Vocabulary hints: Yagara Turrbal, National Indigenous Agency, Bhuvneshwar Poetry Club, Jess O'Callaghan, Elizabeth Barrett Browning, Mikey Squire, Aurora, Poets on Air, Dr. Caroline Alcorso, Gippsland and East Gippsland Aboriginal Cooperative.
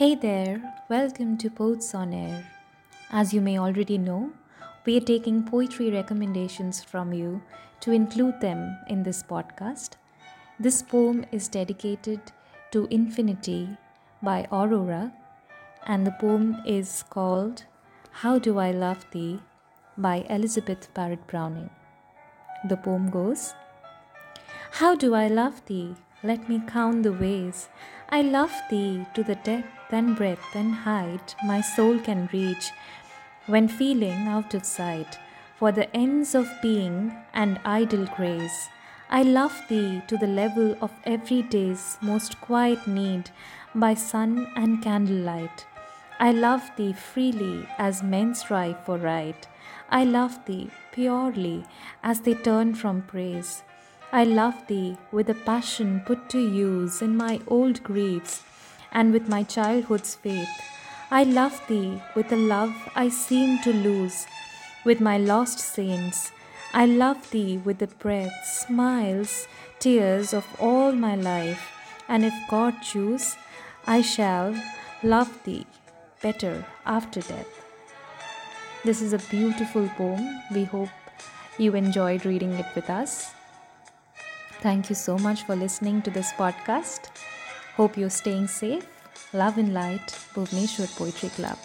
Hey there, welcome to Poets on Air. As you may already know, we are taking poetry recommendations from you to include them in this podcast. This poem is dedicated to Infinity by Aurora, and the poem is called How Do I Love Thee by Elizabeth Barrett Browning. The poem goes, How do I love thee? Let me count the ways. I love thee to the depth and breadth and height my soul can reach when feeling out of sight for the ends of being and idle grace. I love thee to the level of every day's most quiet need by sun and candlelight. I love thee freely as men strive for right. I love thee purely as they turn from praise. I love thee with a passion put to use in my old griefs and with my childhood's faith. I love thee with a love I seem to lose with my lost saints. I love thee with the breath, smiles, tears of all my life. And if God choose, I shall love thee better after death. This is a beautiful poem. We hope you enjoyed reading it with us. Thank you so much for listening to this podcast. Hope you're staying safe. Love and light, Bhuvneshwar Poetry Club.